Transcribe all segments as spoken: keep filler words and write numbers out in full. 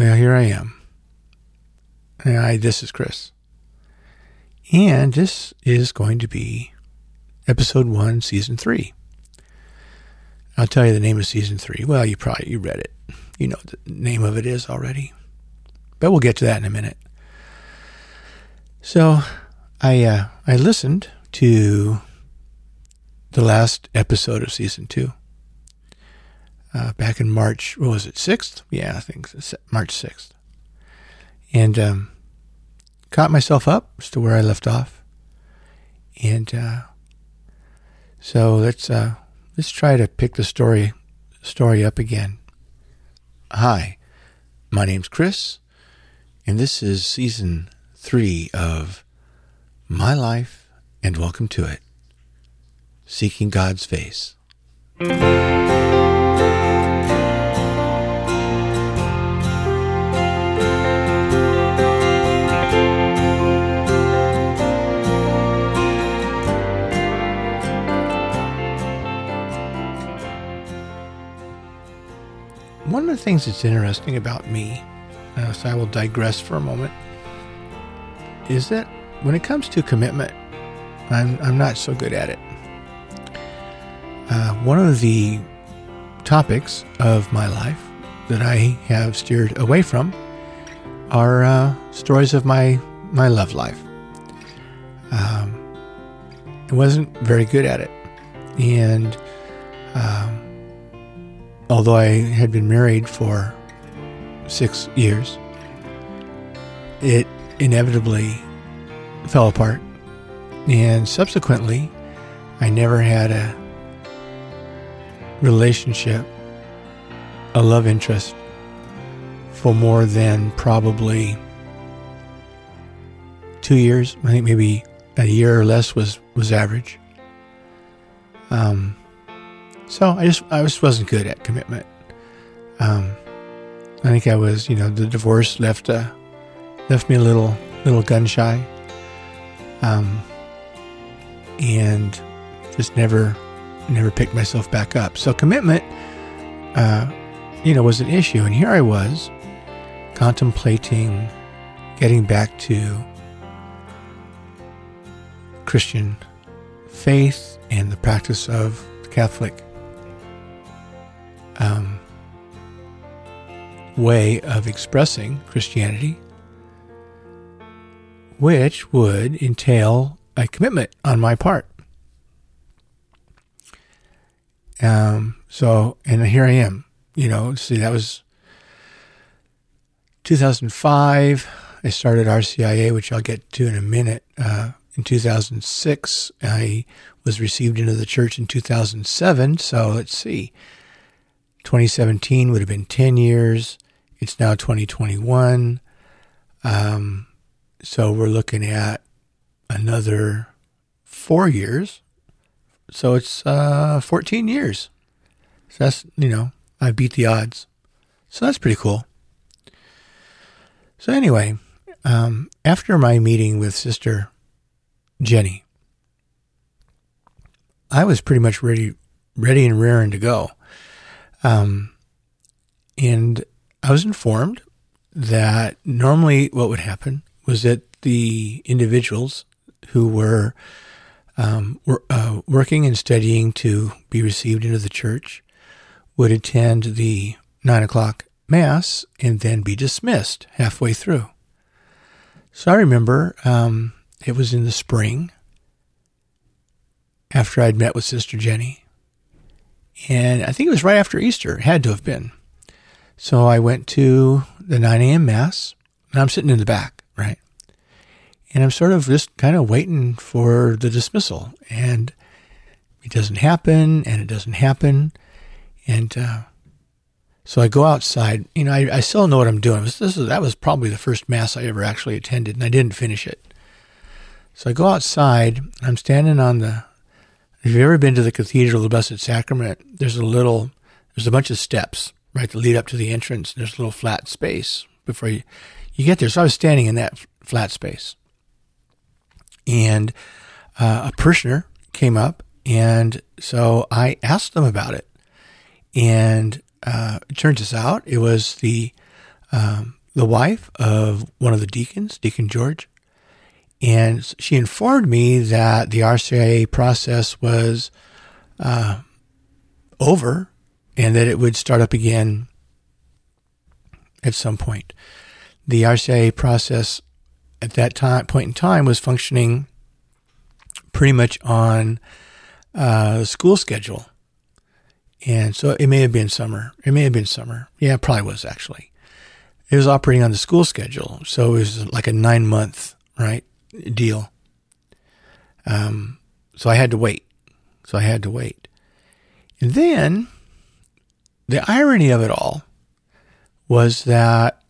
Well, here I am. Hi, this is Chris. And this is going to be episode one, season three. I'll tell you the name of season three. Well, you probably, you read it. You know what the name of it is already. But we'll get to that in a minute. So I uh, I listened to the last episode of season two. Uh, back in March, what was it, sixth? Yeah, I think it's March sixth. And um, caught myself up as to where I left off. And uh, so let's uh, let's try to pick the story story up again. Hi, my name's Chris, and this is season three of My Life, and welcome to it, Seeking God's Face. One of the things that's interesting about me, uh, so I will digress for a moment, is that when it comes to commitment, I'm I'm not so good at it. Uh, one of the topics of my life that I have steered away from are uh, stories of my my love life. Um, I wasn't very good at it, and. Um, Although I had been married for six years, it inevitably fell apart. And subsequently, I never had a relationship, a love interest, for more than probably two years. I think maybe a year or less was, was average. Um... So I just I just wasn't good at commitment. Um, I think I was, you know, the divorce left a, left me a little little gun shy, um, and just never never picked myself back up. So commitment, uh, you know, was an issue. And here I was contemplating getting back to Christian faith and the practice of the Catholic Um, way of expressing Christianity, which would entail a commitment on my part. Um, so, and here I am, you know, see, that was two thousand five. I started R C I A, which I'll get to in a minute. Uh, in two thousand six, I was received into the church in two thousand seven. So let's see. twenty seventeen would have been ten years. It's now twenty twenty-one. Um, so we're looking at another four years. So it's uh, fourteen years. So that's, you know, I beat the odds. So that's pretty cool. So anyway, um, after my meeting with Sister Jenny, I was pretty much ready, ready and raring to go. Um, and I was informed that normally what would happen was that the individuals who were, um, were uh, working and studying to be received into the church would attend the nine o'clock mass and then be dismissed halfway through. So I remember, um, it was in the spring after I'd met with Sister Jenny. And I think it was right after Easter. It had to have been. So I went to the nine a.m. Mass, and I'm sitting in the back, right? And I'm sort of just kind of waiting for the dismissal. And it doesn't happen, and it doesn't happen. And uh, so I go outside. You know, I, I still know what I'm doing. This is, that was probably the first Mass I ever actually attended, and I didn't finish it. So I go outside. I'm standing on the... If you've ever been to the Cathedral of the Blessed Sacrament, there's a little, there's a bunch of steps, right, that lead up to the entrance. There's a little flat space before you, you get there. So I was standing in that flat space. And uh, a parishioner came up, and so I asked them about it. And uh, it turns out it was the um, the wife of one of the deacons, Deacon George, and she informed me that the R C I A process was uh, over and that it would start up again at some point. The R C I A process at that time, point in time was functioning pretty much on uh, the school schedule. And so it may have been summer. It may have been summer. Yeah, it probably was actually. It was operating on the school schedule. So it was like a nine-month, right, deal. Um, so I had to wait. So I had to wait. And then the irony of it all was that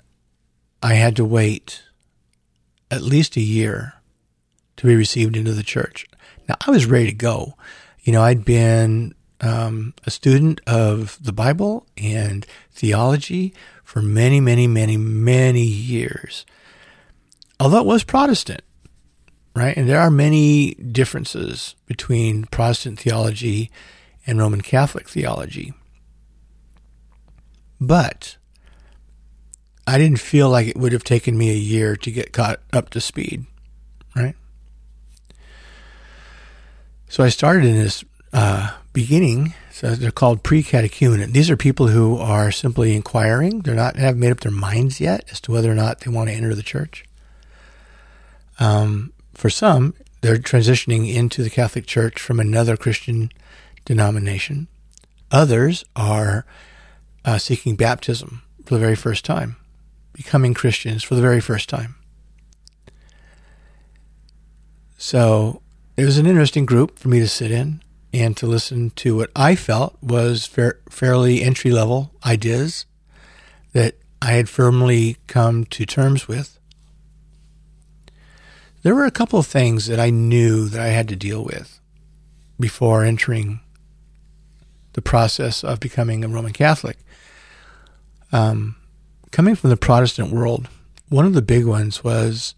I had to wait at least a year to be received into the church. Now, I was ready to go. You know, I'd been um, a student of the Bible and theology for many, many, many, many years. Although it was Protestant, right? And there are many differences between Protestant theology and Roman Catholic theology. But I didn't feel like it would have taken me a year to get caught up to speed, right? So I started in this uh, beginning. So they're called pre-catechumenate. These are people who are simply inquiring. They're not have made up their minds yet as to whether or not they want to enter the church. Um, for some, they're transitioning into the Catholic Church from another Christian denomination. Others are uh, seeking baptism for the very first time, becoming Christians for the very first time. So it was an interesting group for me to sit in and to listen to what I felt was fair, fairly entry-level ideas that I had firmly come to terms with. There were a couple of things that I knew that I had to deal with before entering the process of becoming a Roman Catholic. Um, coming from the Protestant world, one of the big ones was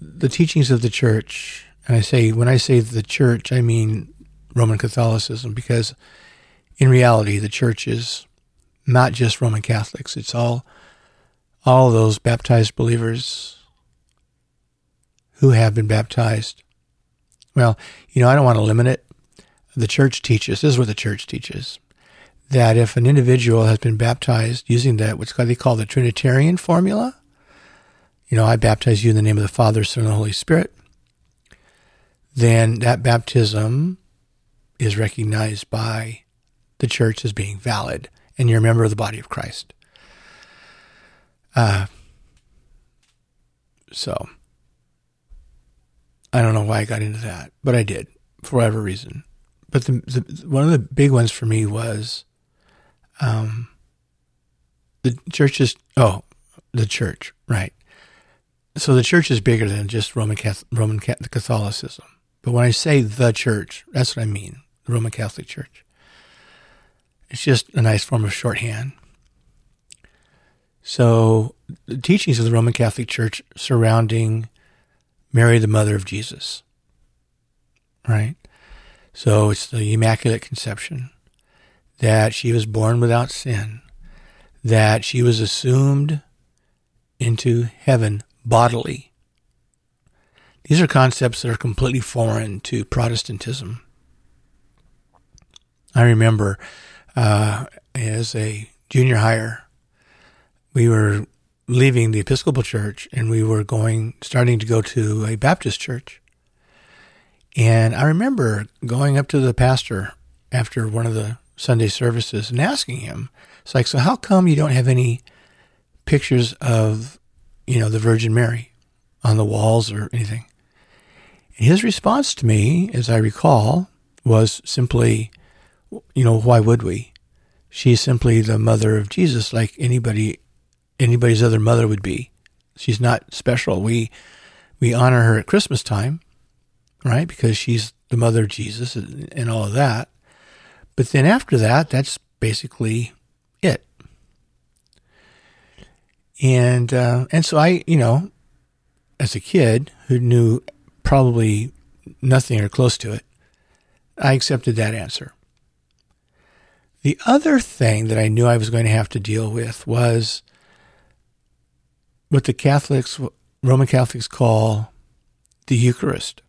the teachings of the church. And I say, when I say the church, I mean Roman Catholicism, because in reality, the church is not just Roman Catholics. It's all, all those baptized believers who have been baptized. Well, you know, I don't want to limit it. The church teaches, this is what the church teaches, that if an individual has been baptized using that, what they call the Trinitarian formula, you know, I baptize you in the name of the Father, Son, and the Holy Spirit, then that baptism is recognized by the church as being valid, and you're a member of the body of Christ. Uh, so, I don't know why I got into that, but I did, for whatever reason. But the, the one of the big ones for me was Um, the church is, oh, the church, right. So the church is bigger than just Roman Catholic, Roman Catholicism. But when I say the church, that's what I mean, the Roman Catholic Church. It's just a nice form of shorthand. So the teachings of the Roman Catholic Church surrounding Mary, the mother of Jesus, right? So it's the Immaculate Conception, that she was born without sin, that she was assumed into heaven bodily. These are concepts that are completely foreign to Protestantism. I remember uh, as a junior higher, we were leaving the Episcopal Church and we were going, starting to go to a Baptist church. And I remember going up to the pastor after one of the Sunday services and asking him, it's like, so how come you don't have any pictures of, you know, the Virgin Mary on the walls or anything? And his response to me, as I recall, was simply, you know, why would we? She's simply the mother of Jesus, like anybody, anybody's other mother would be. She's not special. We, we honor her at Christmas time, right? Because she's the mother of Jesus and, and all of that. But then after that, that's basically it. And uh, and so I, you know, as a kid who knew probably nothing or close to it, I accepted that answer. The other thing that I knew I was going to have to deal with was what the Catholics, Roman Catholics call the Eucharist.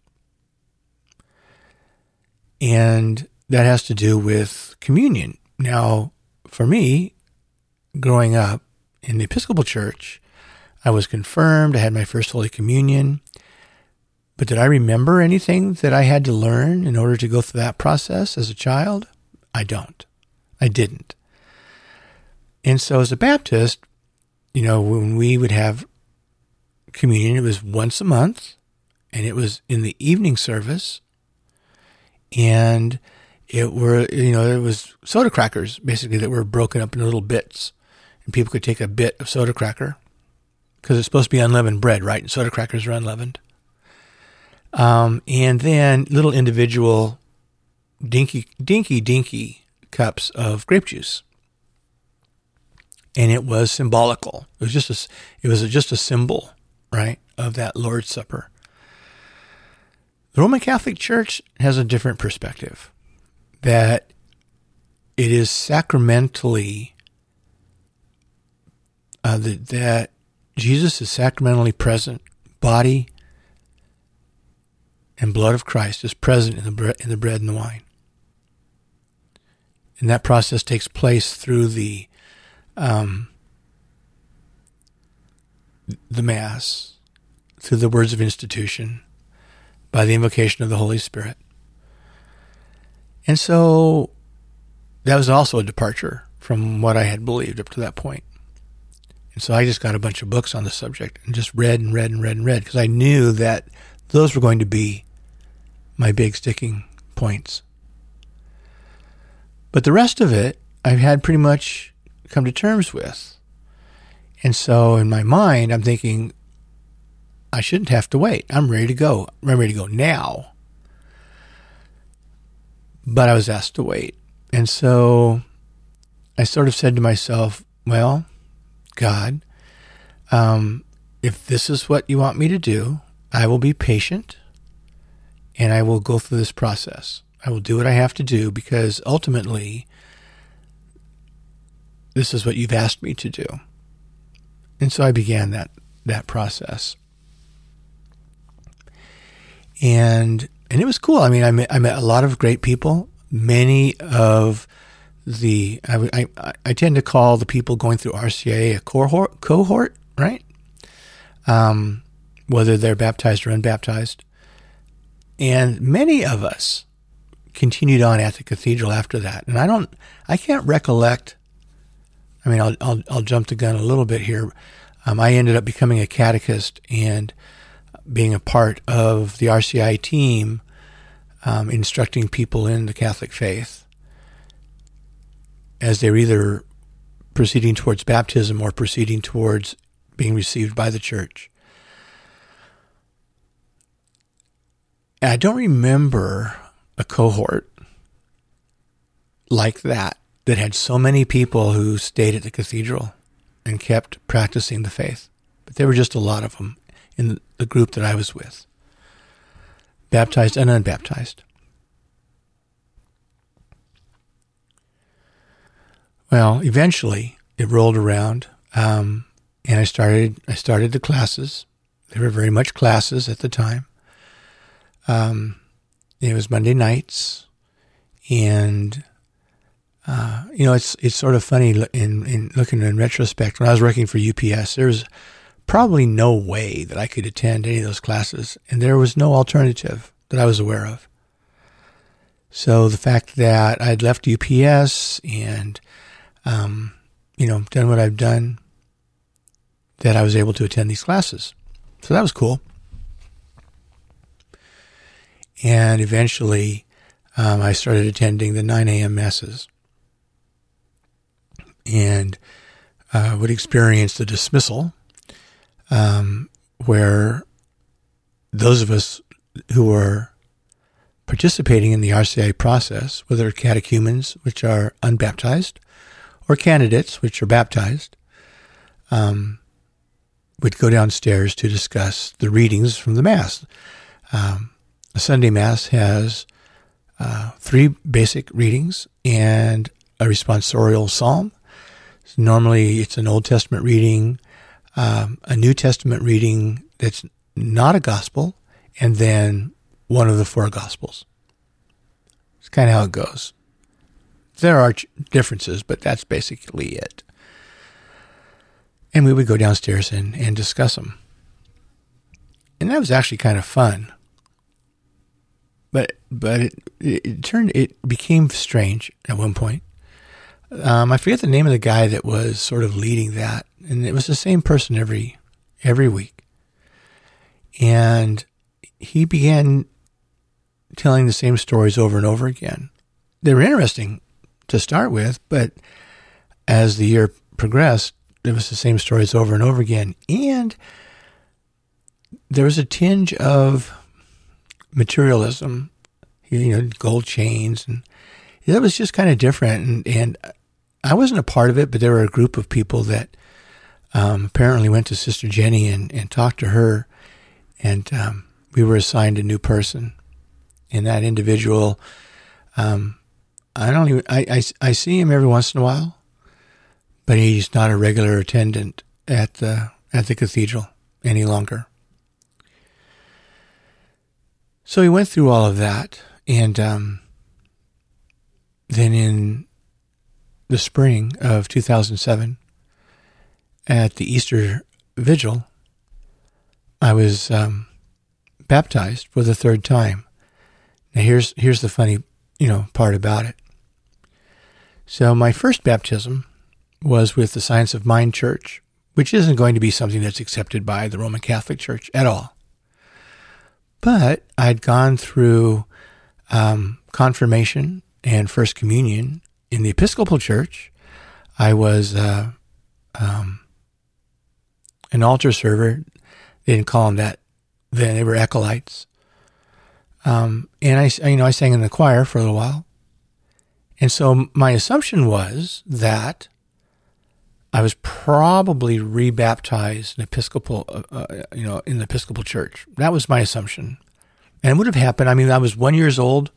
And that has to do with communion. Now, for me, growing up in the Episcopal Church, I was confirmed, I had my first Holy Communion. But did I remember anything that I had to learn in order to go through that process as a child? I don't. I didn't. And so as a Baptist, you know, when we would have communion, it was once a month, and it was in the evening service, and it were, you know, it was soda crackers, basically, that were broken up into little bits, and people could take a bit of soda cracker, because it's supposed to be unleavened bread, right? And soda crackers are unleavened. Um, and then little individual dinky, dinky, dinky cups of grape juice. And it was symbolical. It was just a, it was just a symbol, right, of that Lord's Supper. The Roman Catholic Church has a different perspective, that it is sacramentally, uh, that, that Jesus is sacramentally present. Body and blood of Christ is present in the bre- in the bread and the wine. And that process takes place through the Um, the Mass, through the words of institution, by the invocation of the Holy Spirit. And so that was also a departure from what I had believed up to that point. And so I just got a bunch of books on the subject and just read and read and read and read, because I knew that those were going to be my big sticking points. But the rest of it, I've had pretty much come to terms with. And so in my mind, I'm thinking, I shouldn't have to wait. I'm ready to go. I'm ready to go now. But I was asked to wait. And so I sort of said to myself, well, God, um, if this is what you want me to do, I will be patient and I will go through this process. I will do what I have to do, because ultimately, this is what you've asked me to do. And so I began that that process. And and it was cool. I mean, I met, I met a lot of great people. Many of the, I, I, I tend to call the people going through R C I A a cohort, cohort right? Um, whether they're baptized or unbaptized. And many of us continued on at the cathedral after that. And I don't, I can't recollect I mean, I'll, I'll I'll jump the gun a little bit here. Um, I ended up becoming a catechist and being a part of the R C I team, um, instructing people in the Catholic faith as they're either proceeding towards baptism or proceeding towards being received by the Church. And I don't remember a cohort like that, that had so many people who stayed at the cathedral and kept practicing the faith. But there were just a lot of them in the group that I was with, baptized and unbaptized. Well, eventually it rolled around, um, and I started I started the classes. They were very much classes at the time. Um, it was Monday nights, and Uh, you know, it's it's sort of funny in, in looking in retrospect. When I was working for U P S, there was probably no way that I could attend any of those classes, and there was no alternative that I was aware of. So the fact that I'd left U P S and, um, you know, done what I've done, that I was able to attend these classes. So that was cool. And eventually, um, I started attending the nine a.m. masses, and uh, would experience the dismissal, um, where those of us who were participating in the R C I A process, whether catechumens, which are unbaptized, or candidates, which are baptized, um, would go downstairs to discuss the readings from the Mass. Um, a Sunday Mass has uh, three basic readings and a responsorial psalm. Normally, it's an Old Testament reading, um, a New Testament reading that's not a gospel, and then one of the four gospels. It's kind of how it goes. There are differences, but that's basically it. And we would go downstairs and, and discuss them. And that was actually kind of fun. But but it, it turned it became strange at one point. Um, I forget the name of the guy that was sort of leading that, and it was the same person every every week. And he began telling the same stories over and over again. They were interesting to start with, but as the year progressed, it was the same stories over and over again. And there was a tinge of materialism, you know, gold chains, and that was just kind of different. And, and I wasn't a part of it, but there were a group of people that um, apparently went to Sister Jenny and, and talked to her, and um, we were assigned a new person. And that individual, um, I don't even, I, I, I see him every once in a while, but he's not a regular attendant at the at the cathedral any longer. So we went through all of that, and um, then in the spring of two thousand seven, at the Easter Vigil, I was um, baptized for the third time. Now here's here's the funny, you know, part about it. So my first baptism was with the Science of Mind Church, which isn't going to be something that's accepted by the Roman Catholic Church at all. But I'd gone through um, confirmation and First Communion in the Episcopal Church. I was uh, um, an altar server. They didn't call them that then; they were acolytes. Um, and I, you know, I sang in the choir for a little while, and so my assumption was that I was probably rebaptized in Episcopal, uh, you know, in the Episcopal Church. That was my assumption, and it would have happened. I mean, I was one years old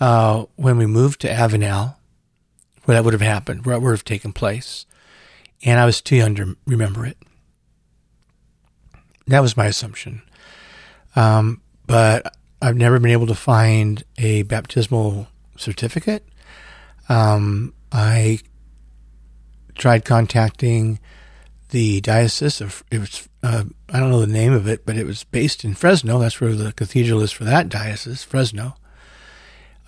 uh, when we moved to Avenal, where that would have happened, where it would have taken place, and I was too young to remember it. That was my assumption, um, but I've never been able to find a baptismal certificate. Um, I. tried contacting the diocese of, it was, uh, I don't know the name of it, but it was based in Fresno. That's where the cathedral is for that diocese, Fresno.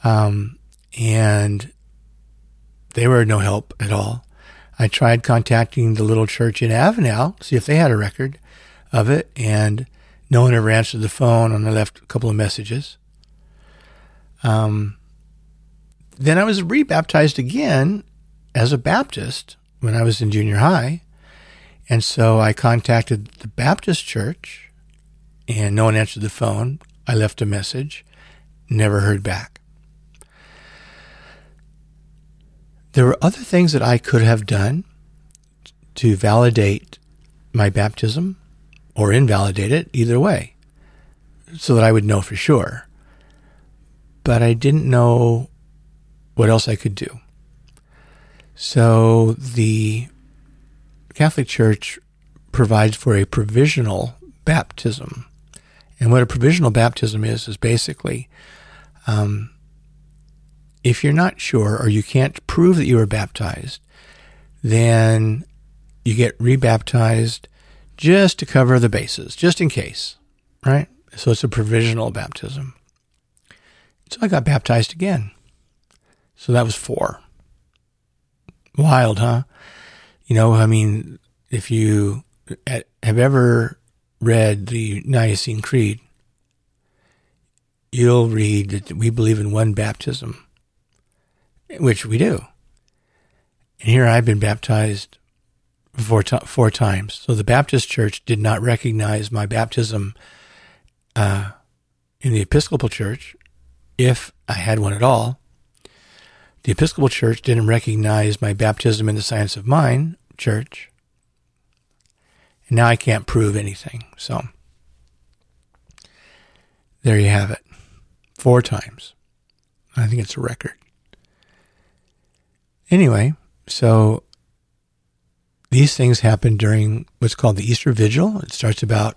Um, and they were no help at all. I tried contacting the little church in Avenal, see if they had a record of it, and no one ever answered the phone, and I left a couple of messages. Um, then I was rebaptized again as a Baptist when I was in junior high. And so I contacted the Baptist Church, and no one answered the phone. I left a message, never heard back. There were other things that I could have done to validate my baptism or invalidate it, either way, so that I would know for sure. But I didn't know what else I could do. So the Catholic Church provides for a provisional baptism. And what a provisional baptism is, is basically um, if you're not sure or you can't prove that you were baptized, then you get rebaptized just to cover the bases, just in case, right? So it's a provisional baptism. So I got baptized again. So that was four. Wild, huh? You know, I mean, if you have ever read the Nicene Creed, you'll read that we believe in one baptism, which we do. And here I've been baptized four, to- four times. So the Baptist Church did not recognize my baptism uh, in the Episcopal Church, if I had one at all. The Episcopal Church didn't recognize my baptism in the Science of Mind Church. And now I can't prove anything. So there you have it. Four times. I think it's a record. Anyway, so These things happen during what's called the Easter Vigil. It starts about,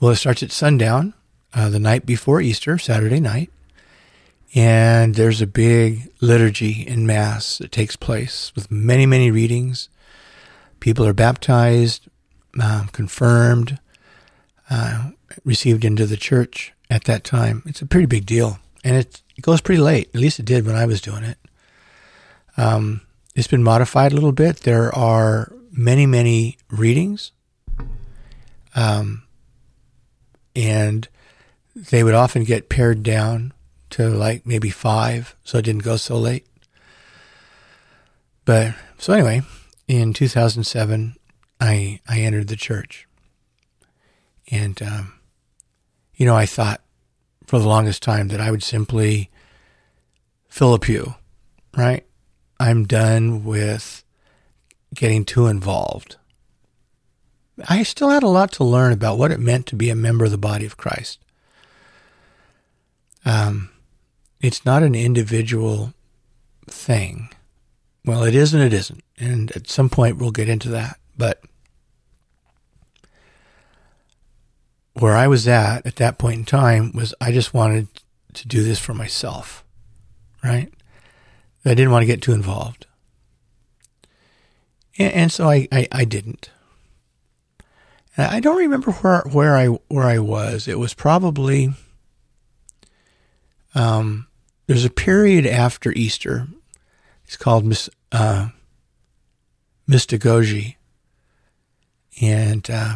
well, it starts at sundown, uh, the night before Easter, Saturday night. And there's a big liturgy in Mass that takes place with many, many readings. People are baptized, uh, confirmed, uh, received into the church at that time. It's a pretty big deal. And it, it goes pretty late. At least it did when I was doing it. Um, it's been modified a little bit. There are many, many readings. Um, and they would often get pared down to like maybe five, so it didn't go so late. But, so anyway, in two thousand seven, I I entered the church. And, um, you know, I thought for the longest time that I would simply fill a pew, right? I'm done with getting too involved. I still had a lot to learn about what it meant to be a member of the body of Christ. Um, it's not an individual thing. Well, it is and it isn't. And at some point we'll get into that. But where I was at at that point in time was I just wanted to do this for myself, right? I didn't want to get too involved. And, and so I, I, I didn't. And I don't remember where, where I where I was. It was probably, um, there's a period after Easter. It's called uh, Mystagogy. And uh,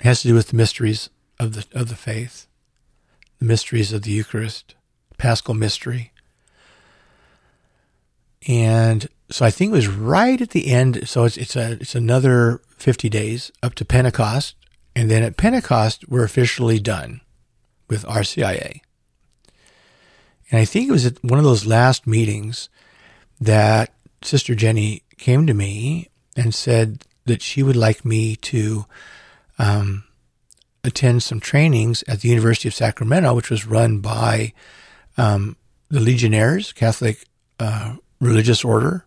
it has to do with the mysteries of the of the faith, the mysteries of the Eucharist, Paschal mystery. And so I think it was right at the end. So it's it's a it's another fifty days up to Pentecost, and then at Pentecost we're officially done with R C I A. And I think it was at one of those last meetings that Sister Jenny came to me and said that she would like me to um, attend some trainings at the University of Sacramento, which was run by um, the Legionaries, Catholic. Uh, religious order,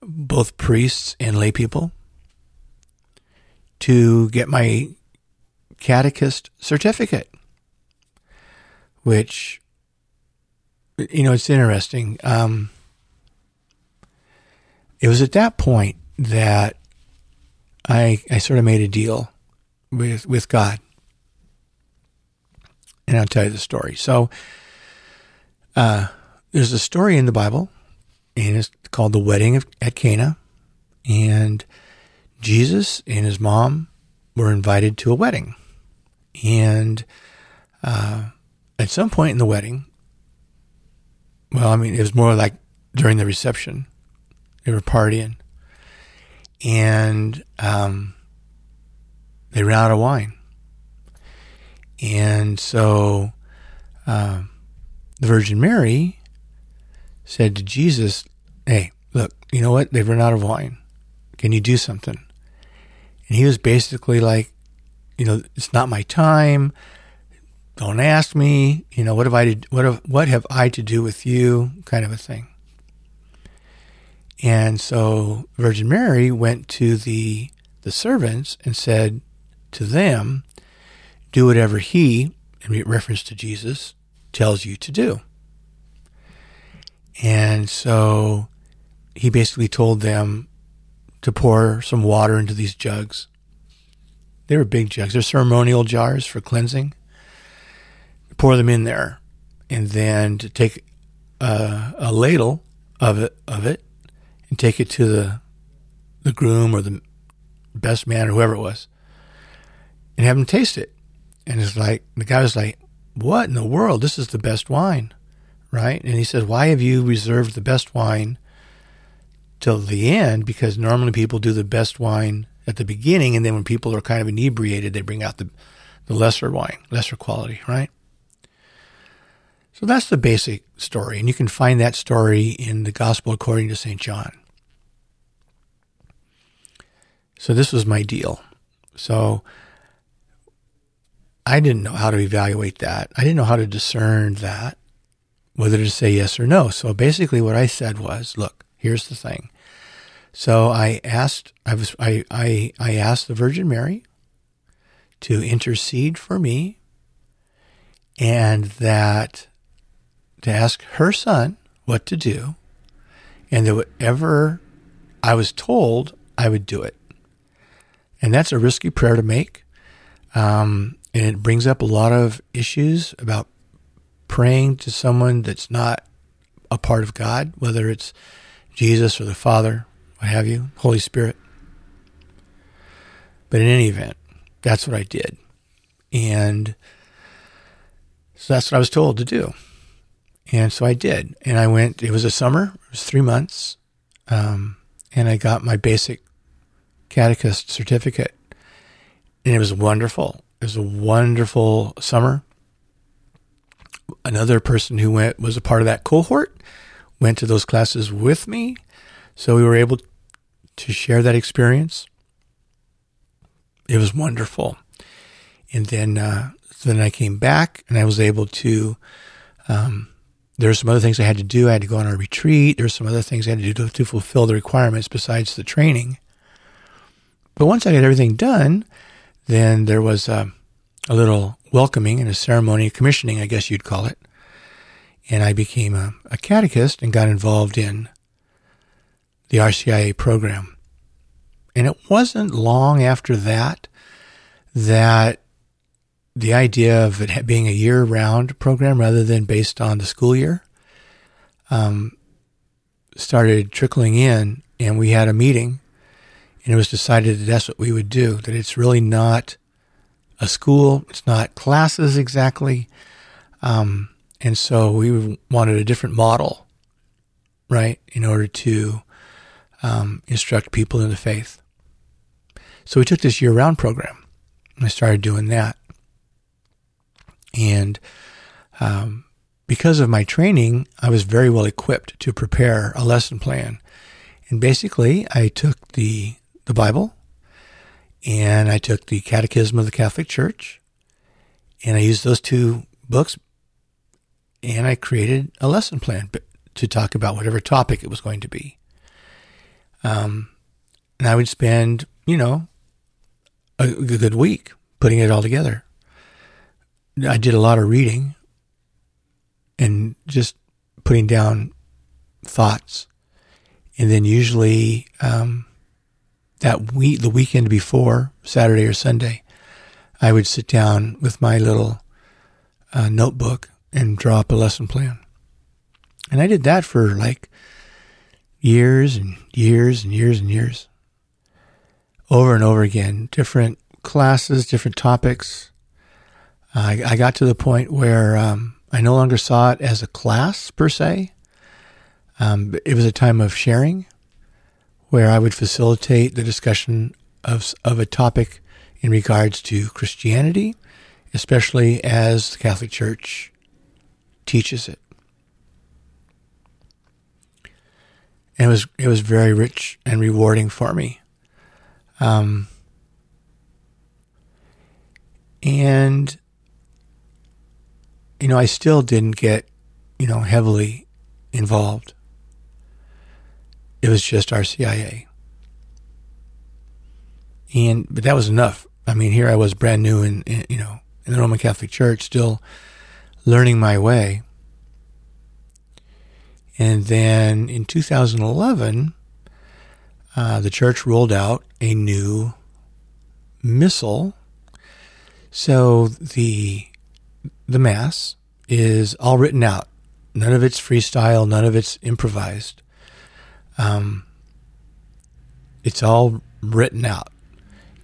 both priests and lay people, to get my catechist certificate, which, you know, it's interesting. Um, it was at that point that I I sort of made a deal with, with God. And I'll tell you the story. So uh, there's a story in the Bible, and it's called The Wedding of, at Cana. And Jesus and his mom were invited to a wedding. And uh, at some point in the wedding, well, I mean, it was more like during the reception. They were partying. And um, they ran out of wine. And so uh, the Virgin Mary said to Jesus, "Hey, look, you know what? They've run out of wine. Can you do something?" And he was basically like, you know, it's not my time. Don't ask me. You know, what have I to, what have, what have I to do with you? Kind of a thing. And so Virgin Mary went to the the servants and said to them, "Do whatever he," in reference to Jesus, "tells you to do." And so he basically told them to pour some water into these jugs. They were big jugs. They're ceremonial jars for cleansing. Pour them in there. And then to take a, a ladle of it, of it and take it to the the groom or the best man or whoever it was and have him taste it. And it's like, the guy was like, "What in the world? This is the best wine." Right? And he says, "Why have you reserved the best wine till the end? Because normally people do the best wine at the beginning, and then when people are kind of inebriated, they bring out the, the lesser wine, lesser quality," right? So that's the basic story, and you can find that story in the Gospel according to Saint John. So this was my deal. So I didn't know how to evaluate that. I didn't know how to discern that, whether to say yes or no. So basically what I said was, look, here's the thing. So I asked, I was, I, I, I asked the Virgin Mary to intercede for me, and that to ask her son what to do, and that whatever I was told, I would do it. And that's a risky prayer to make. Um, and it brings up a lot of issues about praying to someone that's not a part of God, whether it's Jesus or the Father, what have you, Holy Spirit. But in any event, that's what I did. And so that's what I was told to do. And so I did. And I went, it was a summer, it was three months. Um, and I got my basic catechist certificate. And it was wonderful. It was a wonderful summer. Another person who went was a part of that cohort, went to those classes with me. So we were able to share that experience. It was wonderful. And then uh, so then I came back and I was able to, um, there were some other things I had to do. I had to go on a retreat. There were some other things I had to do to, to fulfill the requirements besides the training. But once I had everything done, then there was a, a little welcoming and a ceremony, commissioning, I guess you'd call it. And I became a, a catechist and got involved in the R C I A program. And it wasn't long after that that the idea of it being a year-round program rather than based on the school year um, started trickling in, and we had a meeting, and it was decided that that's what we would do, that it's really not a school, it's not classes exactly, um, and so we wanted a different model, right, in order to um, instruct people in the faith. So we took this year-round program, and I started doing that. And um, because of my training, I was very well equipped to prepare a lesson plan. And basically, I took the the Bible, and I took the Catechism of the Catholic Church, and I used those two books, and I created a lesson plan to talk about whatever topic it was going to be. Um, and I would spend, you know, a, a good week putting it all together. I did a lot of reading and just putting down thoughts. And then usually um, that week, the weekend before, Saturday or Sunday, I would sit down with my little uh, notebook and draw up a lesson plan. And I did that for like years and years and years and years. Over and over again, different classes, different topics. I, I got to the point where um, I no longer saw it as a class, per se. Um, it was a time of sharing where I would facilitate the discussion of of a topic in regards to Christianity, especially as the Catholic Church teaches it. And it was, it was very rich and rewarding for me. Um, and... You know, I still didn't get, you know, heavily involved. It was just R C I A. And, but that was enough. I mean, here I was brand new in, in, you know, in the Roman Catholic Church, still learning my way. And then in two thousand eleven, uh, the church rolled out a new missal. So the... The Mass is all written out. None of it's freestyle. None of it's improvised. Um, it's all written out.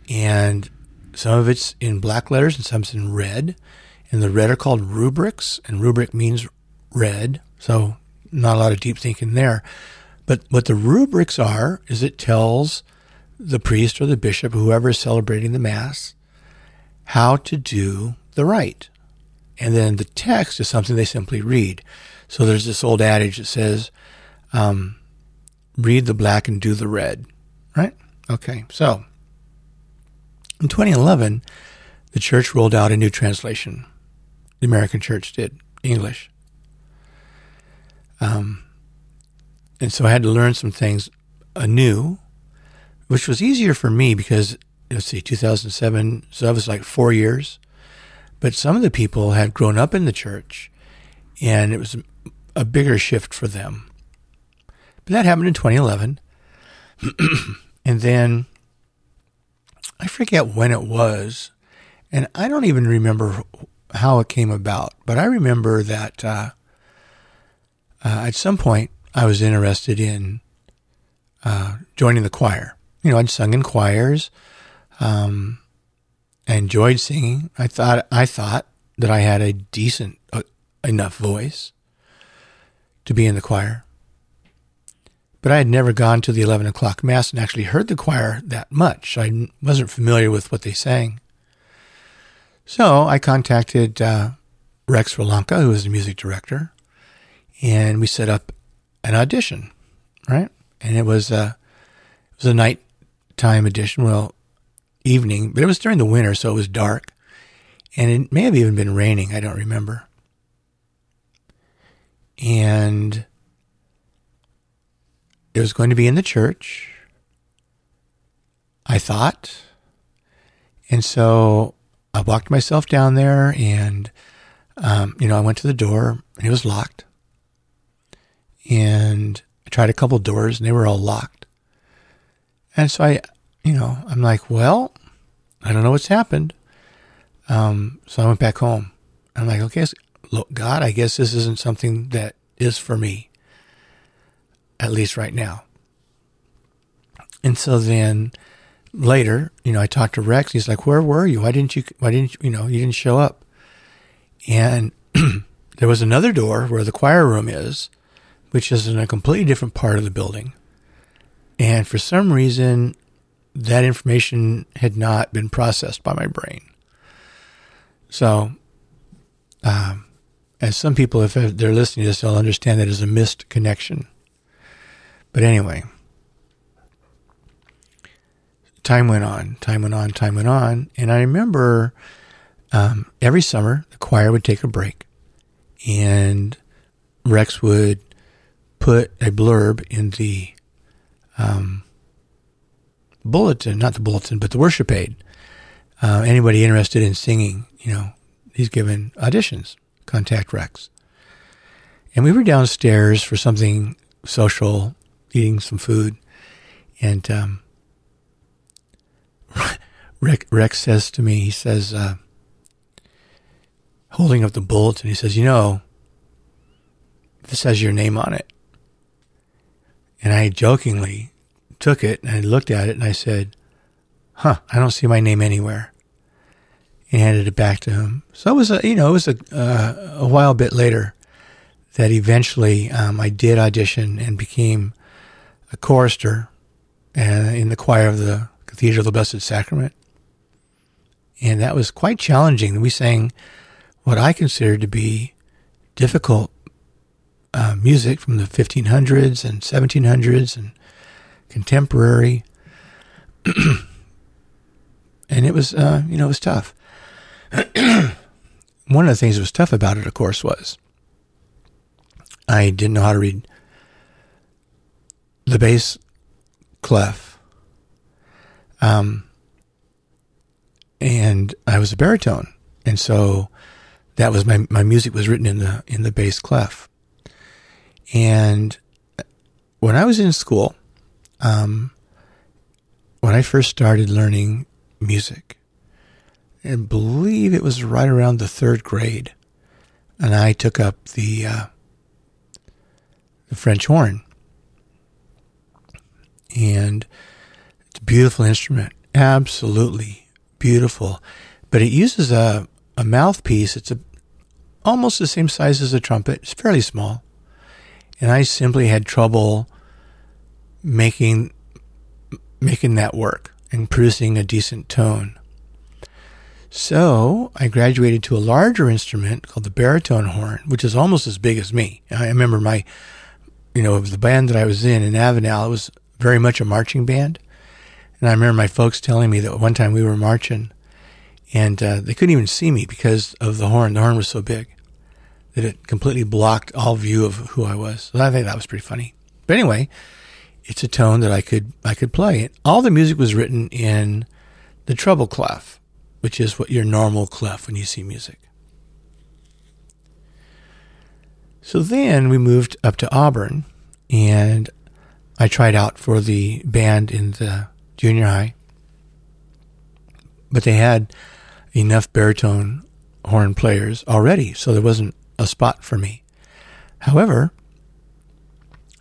And some of it's in black letters and some's in red. And the red are called rubrics, and rubric means red. So not a lot of deep thinking there. But what the rubrics are is it tells the priest or the bishop, whoever is celebrating the Mass, how to do the rite. And then the text is something they simply read. So there's this old adage that says, um, read the black and do the red, right? Okay, so in twenty eleven, the church rolled out a new translation. The American church did, English. Um, and so I had to learn some things anew, which was easier for me because, let's see, two thousand seven, so that was like four years. But some of the people had grown up in the church, and it was a bigger shift for them. But that happened in twenty eleven. And then I forget when it was, and I don't even remember how it came about. But I remember that uh, uh, at some point I was interested in uh, joining the choir. You know, I'd sung in choirs. Um, I enjoyed singing. I thought I thought that I had a decent uh, enough voice to be in the choir. But I had never gone to the eleven o'clock Mass and actually heard the choir that much. I wasn't familiar with what they sang. So I contacted uh, Rex Rolanka, who was the music director, and we set up an audition, right? And it was a, it was a nighttime audition, well, evening, but it was during the winter, so it was dark. And it may have even been raining, I don't remember. And it was going to be in the church, I thought. And so I walked myself down there and, um, you know, I went to the door and it was locked. And I tried a couple doors and they were all locked. And so I, you know, I'm like, well, I don't know what's happened. Um, so I went back home. I'm like, okay, look, God, I guess this isn't something that is for me. At least right now. And so then later, you know, I talked to Rex. He's like, where were you? Why didn't you, why didn't you, you know, you didn't show up. And there was another door where the choir room is, which is in a completely different part of the building. And for some reason, that information had not been processed by my brain. So, um, as some people, if they're listening to this, they'll understand that as a missed connection. But anyway, time went on, time went on, time went on. And I remember um, every summer, the choir would take a break. And Rex would put a blurb in the um, bulletin, not the bulletin, but the worship aid. Uh, anybody interested in singing, you know, he's given auditions, contact Rex. And we were downstairs for something social, eating some food, and um, Rex, Rex says to me, he says, uh, holding up the bulletin, he says, you know, this has your name on it. And I jokingly took it, and I looked at it, and I said, huh, I don't see my name anywhere. And handed it back to him. So it was, a, you know, it was a, uh, a while bit later that eventually um, I did audition and became a chorister in the choir of the Cathedral of the Blessed Sacrament. And that was quite challenging. We sang what I considered to be difficult uh, music from the fifteen hundreds and seventeen hundreds and contemporary. And it was, uh, you know, it was tough. One of the things that was tough about it, of course, was I didn't know how to read the bass clef. Um, and I was a baritone. And so that was my, my music was written in the, in the bass clef. And when I was in school, um, when I first started learning music, I believe it was right around the third grade. And I took up the, uh, the French horn. And it's a beautiful instrument. Absolutely beautiful. But it uses a, a mouthpiece. It's a, almost the same size as a trumpet. It's fairly small. And I simply had trouble making making that work and producing a decent tone. So I graduated to a larger instrument called the baritone horn, which is almost as big as me. I remember my You know, of the band that I was in, in Avenal, it was very much a marching band. And I remember my folks telling me that one time we were marching and uh, they couldn't even see me because of the horn. The horn was so big that it completely blocked all view of who I was. So I think that was pretty funny. But anyway, it's a tone that I could I could play. All the music was written in the treble clef, which is what your normal clef when you see music. So then we moved up to Auburn, and I tried out for the band in the junior high, but they had enough baritone horn players already, so there wasn't a spot for me. However,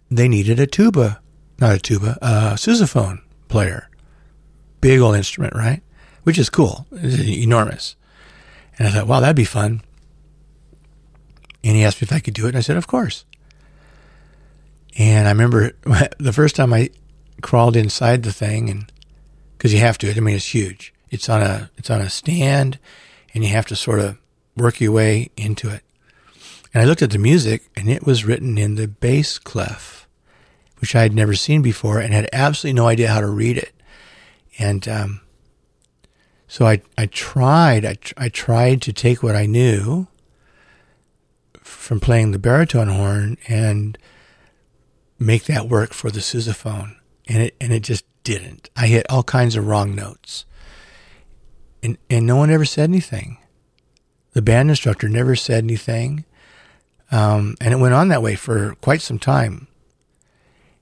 they needed a tuba, not a tuba, a sousaphone player. Big old instrument, right? Which is cool. It's enormous. And I thought, wow, that'd be fun. And he asked me if I could do it, and I said, of course. And I remember the first time I crawled inside the thing, and because you have to, I mean, it's huge. It's on a it's on a stand, and you have to sort of work your way into it. And I looked at the music, and it was written in the bass clef, which I had never seen before and had absolutely no idea how to read it. And um, so I I tried I, I tried to take what I knew from playing the baritone horn and make that work for the sousaphone, and it and it just didn't. I hit all kinds of wrong notes, and and no one ever said anything. The band instructor never said anything. Um, and it went on that way for quite some time.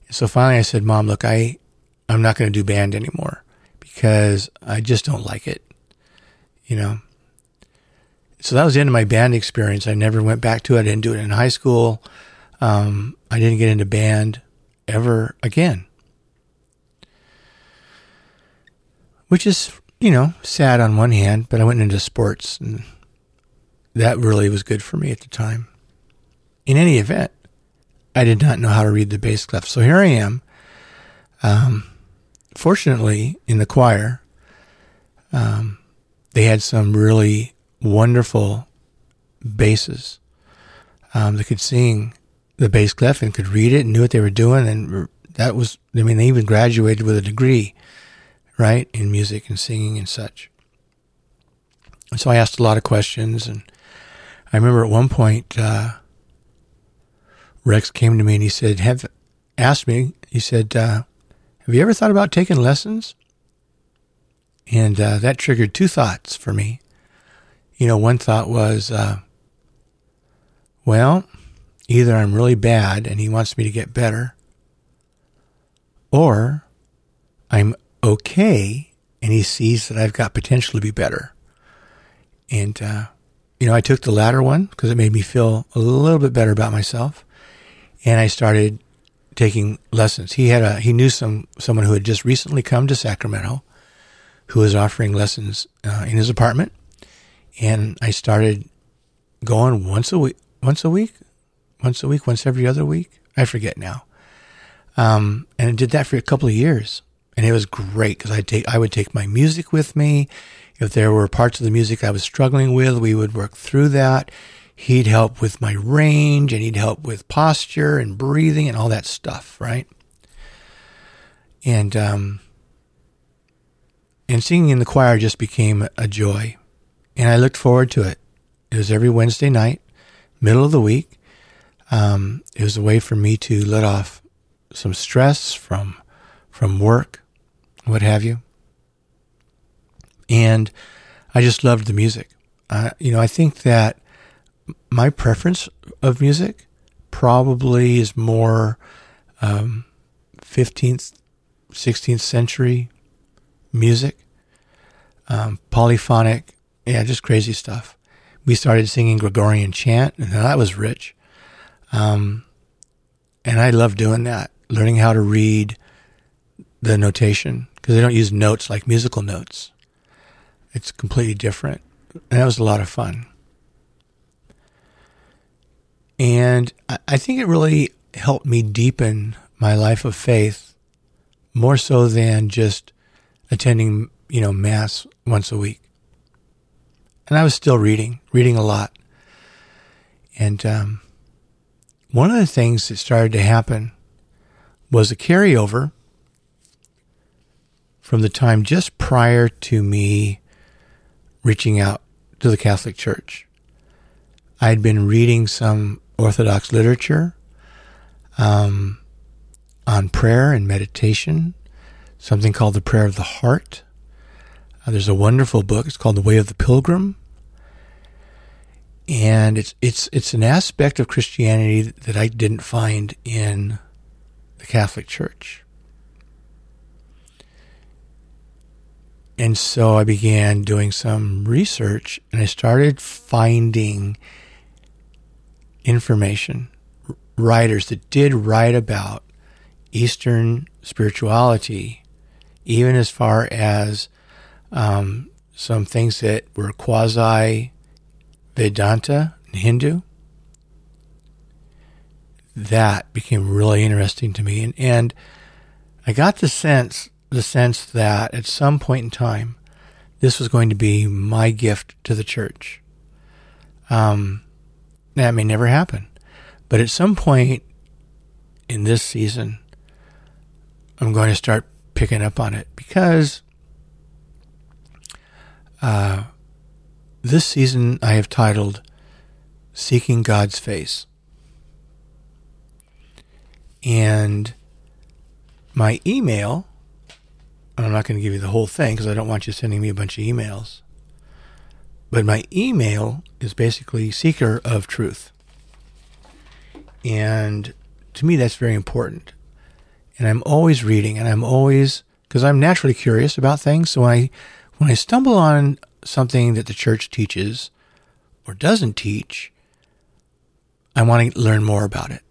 So finally I said, Mom, look, I, I'm not going to do band anymore because I just don't like it, you know? So that was the end of my band experience. I never went back to it. I didn't do it in high school. Um, I didn't get into band ever again, which is, you know, sad on one hand, but I went into sports, and that really was good for me at the time. In any event, I did not know how to read the bass clef. So here I am, um, fortunately, in the choir. Um, they had some really wonderful basses um, that could sing the bass clef and could read it and knew what they were doing. And that was, I mean, they even graduated with a degree, right, in music and singing and such. And so I asked a lot of questions. And I remember at one point, uh, Rex came to me and he said, have asked me, he said, uh, have you ever thought about taking lessons? And uh, that triggered two thoughts for me. You know, one thought was, uh, well, either I'm really bad and he wants me to get better, or I'm okay and he sees that I've got potential to be better. And, uh, you know, I took the latter one because it made me feel a little bit better about myself. And I started taking lessons. He had a he knew some someone who had just recently come to Sacramento, who was offering lessons uh, in his apartment. And I started going once a week, once a week, once a week, once every other week. I forget now. Um, and I did that for a couple of years, and it was great because I take I would take my music with me. If there were parts of the music I was struggling with, we would work through that. He'd help with my range, and he'd help with posture and breathing and all that stuff, right? And um, and singing in the choir just became a joy, and I looked forward to it. It was every Wednesday night, middle of the week. Um, it was a way for me to let off some stress from from work, what have you. And I just loved the music. Uh, you know, I think that my preference of music probably is more um, fifteenth, sixteenth century music, um, polyphonic, yeah, just crazy stuff. We started singing Gregorian chant, and that was rich. Um, and I love doing that, learning how to read the notation, because they don't use notes like musical notes. It's completely different, and that was a lot of fun. And I think it really helped me deepen my life of faith more so than just attending, you know, Mass once a week. And I was still reading, reading a lot. And um, one of the things that started to happen was a carryover from the time just prior to me reaching out to the Catholic Church. I had been reading some Orthodox literature. Um, on prayer and meditation, something called the Prayer of the Heart. Uh, there's a wonderful book. It's called The Way of the Pilgrim. And it's it's it's an aspect of Christianity that I didn't find in the Catholic Church. And so I began doing some research, and I started finding information, writers that did write about Eastern spirituality, even as far as um, some things that were quasi-Vedanta and Hindu. That became really interesting to me. And, and I got the sense... the sense that at some point in time, this was going to be my gift to the church. Um, that may never happen, but at some point in this season, I'm going to start picking up on it, because uh, this season I have titled Seeking God's Face. And my email... I'm not going to give you the whole thing because I don't want you sending me a bunch of emails. But my email is basically Seeker of Truth. And to me, that's very important. And I'm always reading, and I'm always, because I'm naturally curious about things. So when I, when I stumble on something that the church teaches or doesn't teach, I want to learn more about it.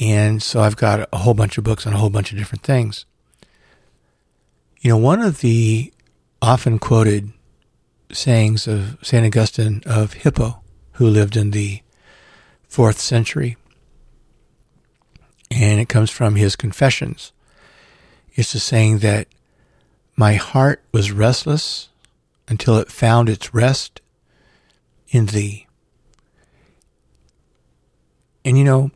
And so I've got a whole bunch of books on a whole bunch of different things. You know, one of the often quoted sayings of Saint Augustine of Hippo, who lived in the fourth century, and it comes from his Confessions. It's the saying that my heart was restless until it found its rest in thee. And you know,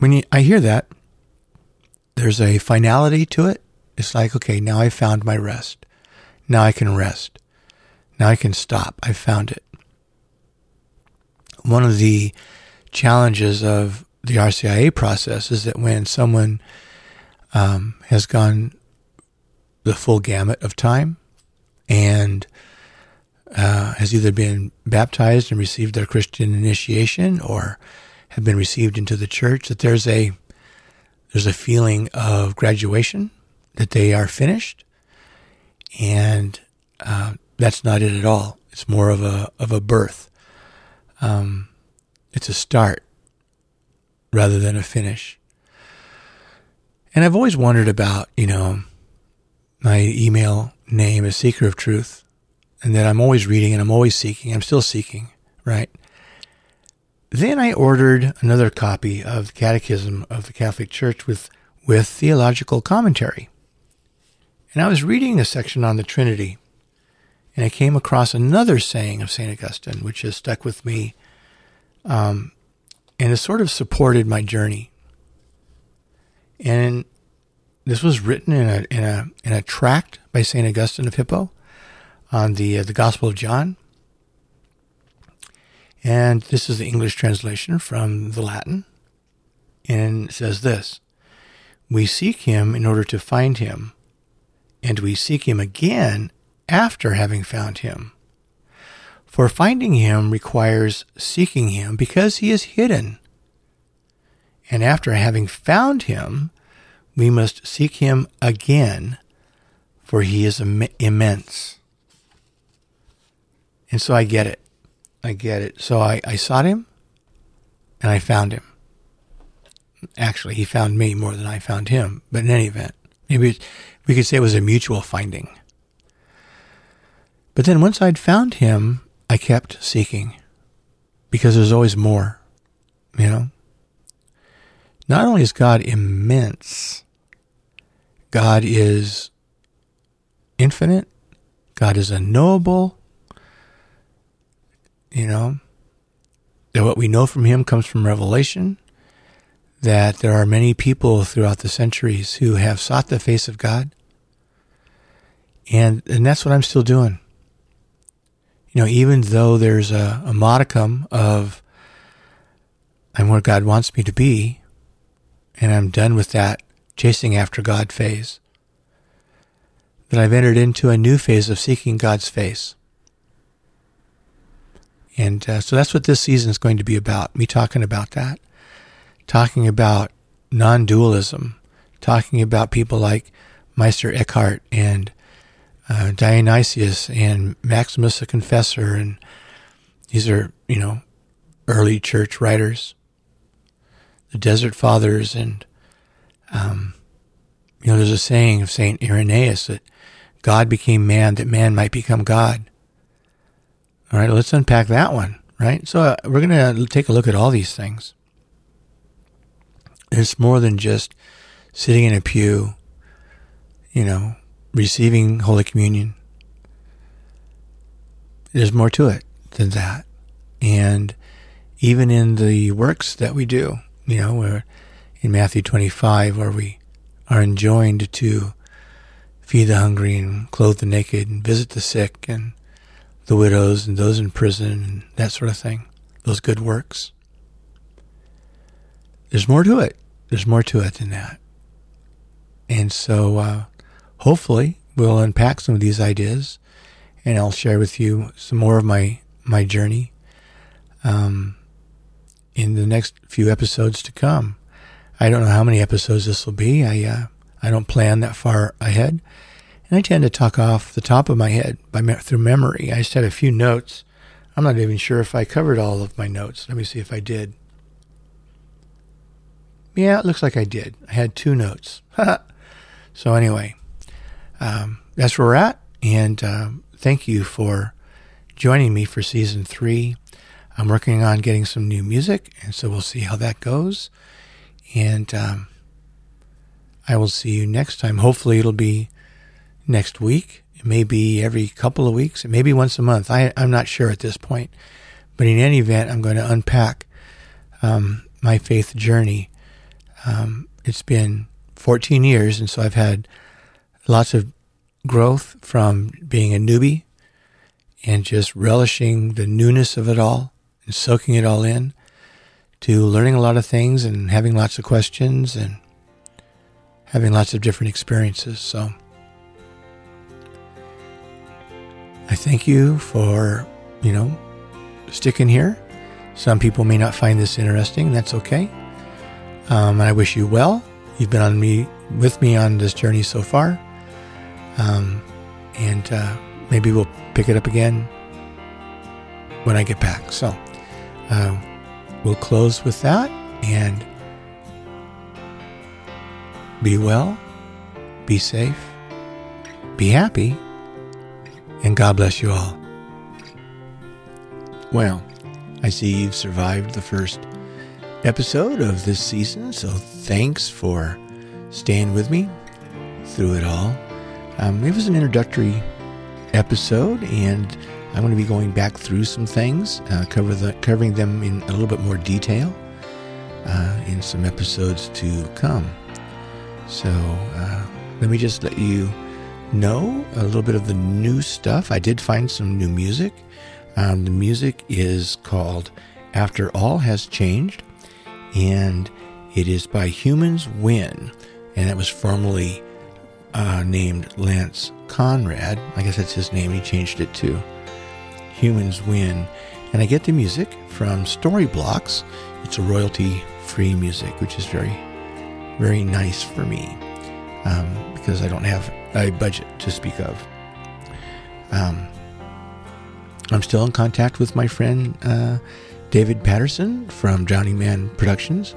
when you, I hear that, there's a finality to it. It's like, okay, now I found my rest. Now I can rest. Now I can stop. I found it. One of the challenges of the R C I A process is that when someone um, has gone the full gamut of time and uh, has either been baptized and received their Christian initiation or have been received into the church, that there's a there's a feeling of graduation, that they are finished, and uh, that's not it at all. It's more of a of a birth. Um, it's a start rather than a finish. And I've always wondered about, you know, my email name is Seeker of Truth, and that I'm always reading and I'm always seeking. I'm still seeking, right? Then I ordered another copy of the Catechism of the Catholic Church with with theological commentary. And I was reading a section on the Trinity, and I came across another saying of Saint Augustine, which has stuck with me, um, and has sort of supported my journey. And this was written in a in a in a tract by Saint Augustine of Hippo on the uh, the Gospel of John. And this is the English translation from the Latin, and it says this: we seek him in order to find him, and we seek him again after having found him. For finding him requires seeking him, because he is hidden. And after having found him, we must seek him again, for he is im- immense. And so I get it. I get it. So I, I sought him, and I found him. Actually, he found me more than I found him. But in any event, maybe we could say it was a mutual finding. But then once I'd found him, I kept seeking, because there's always more, you know? Not only is God immense, God is infinite, God is unknowable, you know? That what we know from him comes from revelation, that there are many people throughout the centuries who have sought the face of God. And and that's what I'm still doing. You know, even though there's a, a modicum of I'm where God wants me to be, and I'm done with that chasing after God phase. That I've entered into a new phase of seeking God's face. And uh, so that's what this season is going to be about, me talking about that, talking about non-dualism, talking about people like Meister Eckhart and uh, Dionysius and Maximus the Confessor, and these are, you know, early church writers, the Desert Fathers, and, um, you know, there's a saying of Saint Irenaeus that God became man, that man might become God. All right, let's unpack that one, right? So uh, we're going to take a look at all these things. It's more than just sitting in a pew, you know, receiving Holy Communion. There's more to it than that. And even in the works that we do, you know, we're in Matthew twenty-five, where we are enjoined to feed the hungry and clothe the naked and visit the sick and the widows and those in prison and that sort of thing, those good works. There's more to it. There's more to it than that. And so uh, hopefully we'll unpack some of these ideas, and I'll share with you some more of my, my journey um, in the next few episodes to come. I don't know how many episodes this will be. I uh, I don't plan that far ahead. And I tend to talk off the top of my head by me- through memory. I just had a few notes. I'm not even sure if I covered all of my notes. Let me see if I did. Yeah, it looks like I did. I had two notes. So anyway, um, that's where we're at. And um, thank you for joining me for season three. I'm working on getting some new music, and so we'll see how that goes. And um, I will see you next time. Hopefully it'll be next week. It may be every couple of weeks. It may be once a month. I, I'm not sure at this point. But in any event, I'm going to unpack um, my faith journey. Um, it's been fourteen years, and so I've had lots of growth from being a newbie and just relishing the newness of it all and soaking it all in, to learning a lot of things and having lots of questions and having lots of different experiences. So I thank you for, you know, sticking here. Some people may not find this interesting. That's okay. Um, and I wish you well. You've been on me with me on this journey so far. Um, and uh, maybe we'll pick it up again when I get back. So uh, we'll close with that. And be well, be safe, be happy, and God bless you all. Well, I see you've survived the first episode of this season, so thanks for staying with me through it all. Um, it was an introductory episode, and I'm going to be going back through some things, uh, cover the, covering them in a little bit more detail uh, in some episodes to come. So uh, let me just let you know a little bit of the new stuff. I did find some new music. Um, the music is called After All Has Changed, and it is by Humans Win, and that was formerly uh, named Lance Conrad. I guess that's his name. He changed it to Humans Win, and I get the music from Storyblocks. It's a royalty-free music, which is very, very nice for me um, because I don't have a budget to speak of. Um, I'm still in contact with my friend, uh, David Patterson from Drowning Man Productions,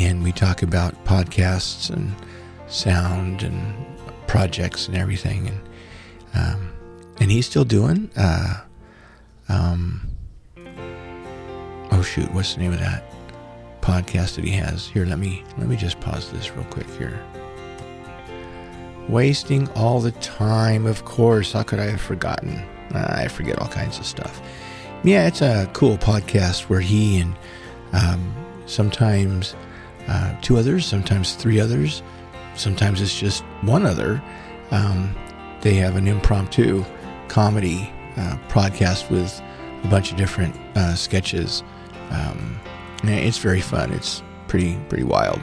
and we talk about podcasts and sound and projects and everything. And um, and he's still doing, uh, um, oh shoot, what's the name of that podcast that he has? Here, let me let me just pause this real quick here. Wasting All the Time, of course. How could I have forgotten? Uh, I forget all kinds of stuff. Yeah, it's a cool podcast where he and um, sometimes uh, two others, sometimes three others, sometimes it's just one other. Um, they have an impromptu comedy uh, podcast with a bunch of different uh, sketches. Um, it's very fun. It's pretty pretty wild.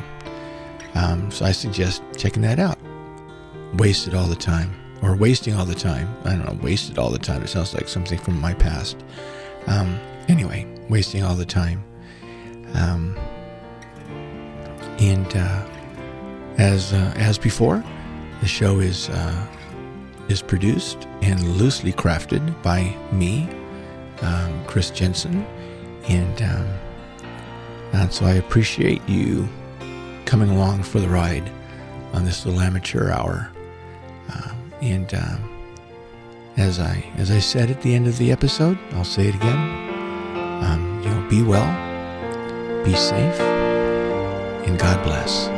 Um, so I suggest checking that out. Wasted All the Time, or Wasting All the Time. I don't know, Wasted All the Time. It sounds like something from my past. Um, anyway, Wasting All the Time. Um, and uh, as uh, as before, the show is uh, is produced and loosely crafted by me, um, Chris Jensen, and, um, and so I appreciate you coming along for the ride on this little amateur hour. Uh, and uh, as I as I said at the end of the episode, I'll say it again. Um, you know, be well, be safe, and God bless.